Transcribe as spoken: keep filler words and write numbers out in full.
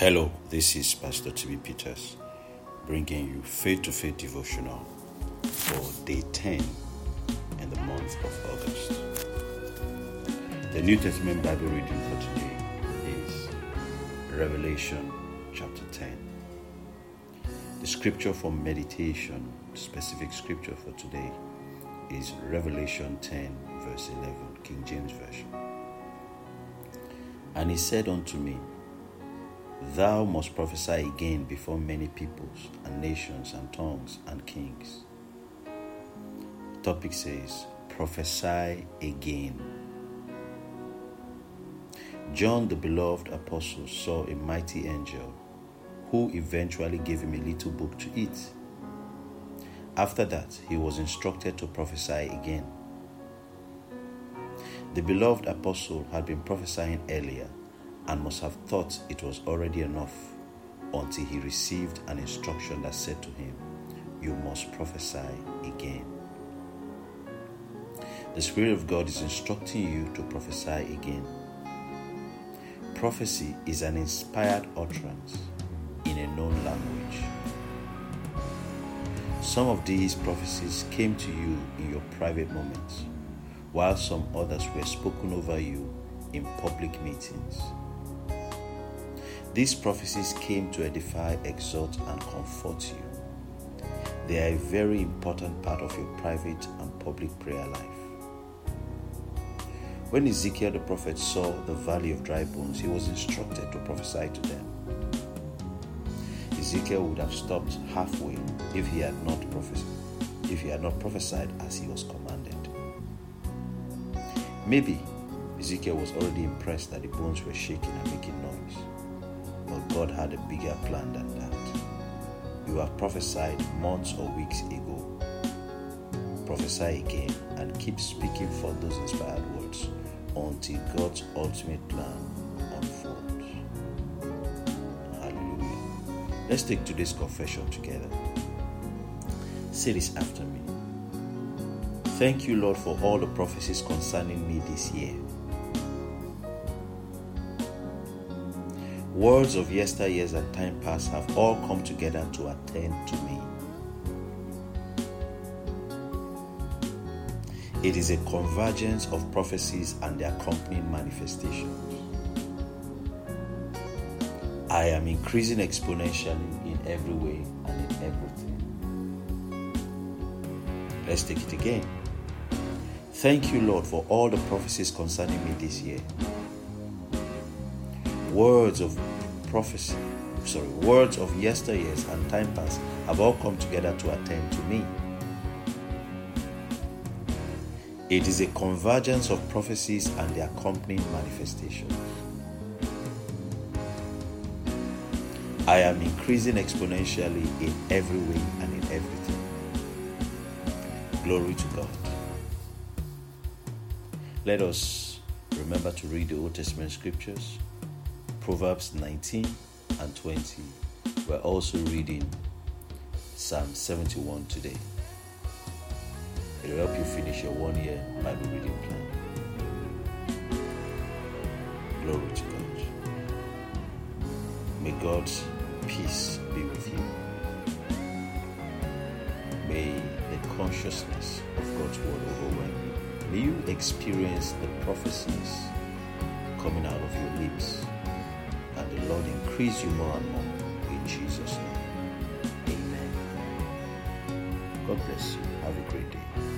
Hello, this is Pastor T B Peters bringing you Faith to Faith Devotional for day ten in the month of August. The New Testament Bible reading for today is Revelation chapter ten. The scripture for meditation, specific scripture for today, is Revelation ten verse eleven, King James Version. And he said unto me, Thou must prophesy again before many peoples and nations and tongues and kings. The topic says, prophesy again. John the beloved apostle saw a mighty angel who eventually gave him a little book to eat. After that, he was instructed to prophesy again. The beloved apostle had been prophesying earlier and must have thought it was already enough until he received an instruction that said to him, you must prophesy again. The Spirit of God is instructing you to prophesy again. Prophecy is an inspired utterance in a known language. Some of these prophecies came to you in your private moments, while some others were spoken over you in public meetings. These prophecies came to edify, exhort, and comfort you. They are a very important part of your private and public prayer life. When Ezekiel the prophet saw the valley of dry bones, he was instructed to prophesy to them. Ezekiel would have stopped halfway if he had not prophesied, if he had not prophesied as he was commanded. Maybe Ezekiel was already impressed that the bones were shaking and making noise. But God had a bigger plan than that. You have prophesied months or weeks ago. Prophesy again and keep speaking for those inspired words until God's ultimate plan unfolds. Hallelujah. Let's take today's confession together. Say this after me. Thank you, Lord, for all the prophecies concerning me this year. Words of yesteryears and time past have all come together to attend to me. It is a convergence of prophecies and their accompanying manifestations. I am increasing exponentially in every way and in everything. Let's take it again. Thank you, Lord, for all the prophecies concerning me this year. Words of prophecy, sorry, words of yesteryears and time past have all come together to attend to me. It is a convergence of prophecies and their accompanying manifestations. I am increasing exponentially in every way and in everything. Glory to God. Let us remember to read the Old Testament scriptures. Proverbs nineteen and twenty. We're also reading Psalm seventy-one today. It will help you finish your one-year Bible reading plan. Glory to God. May God's peace be with you. May the consciousness of God's word overwhelm you. May you experience the prophecies coming out of your lips. And the Lord increase you more and more in Jesus' name. Amen. God bless you. Have a great day.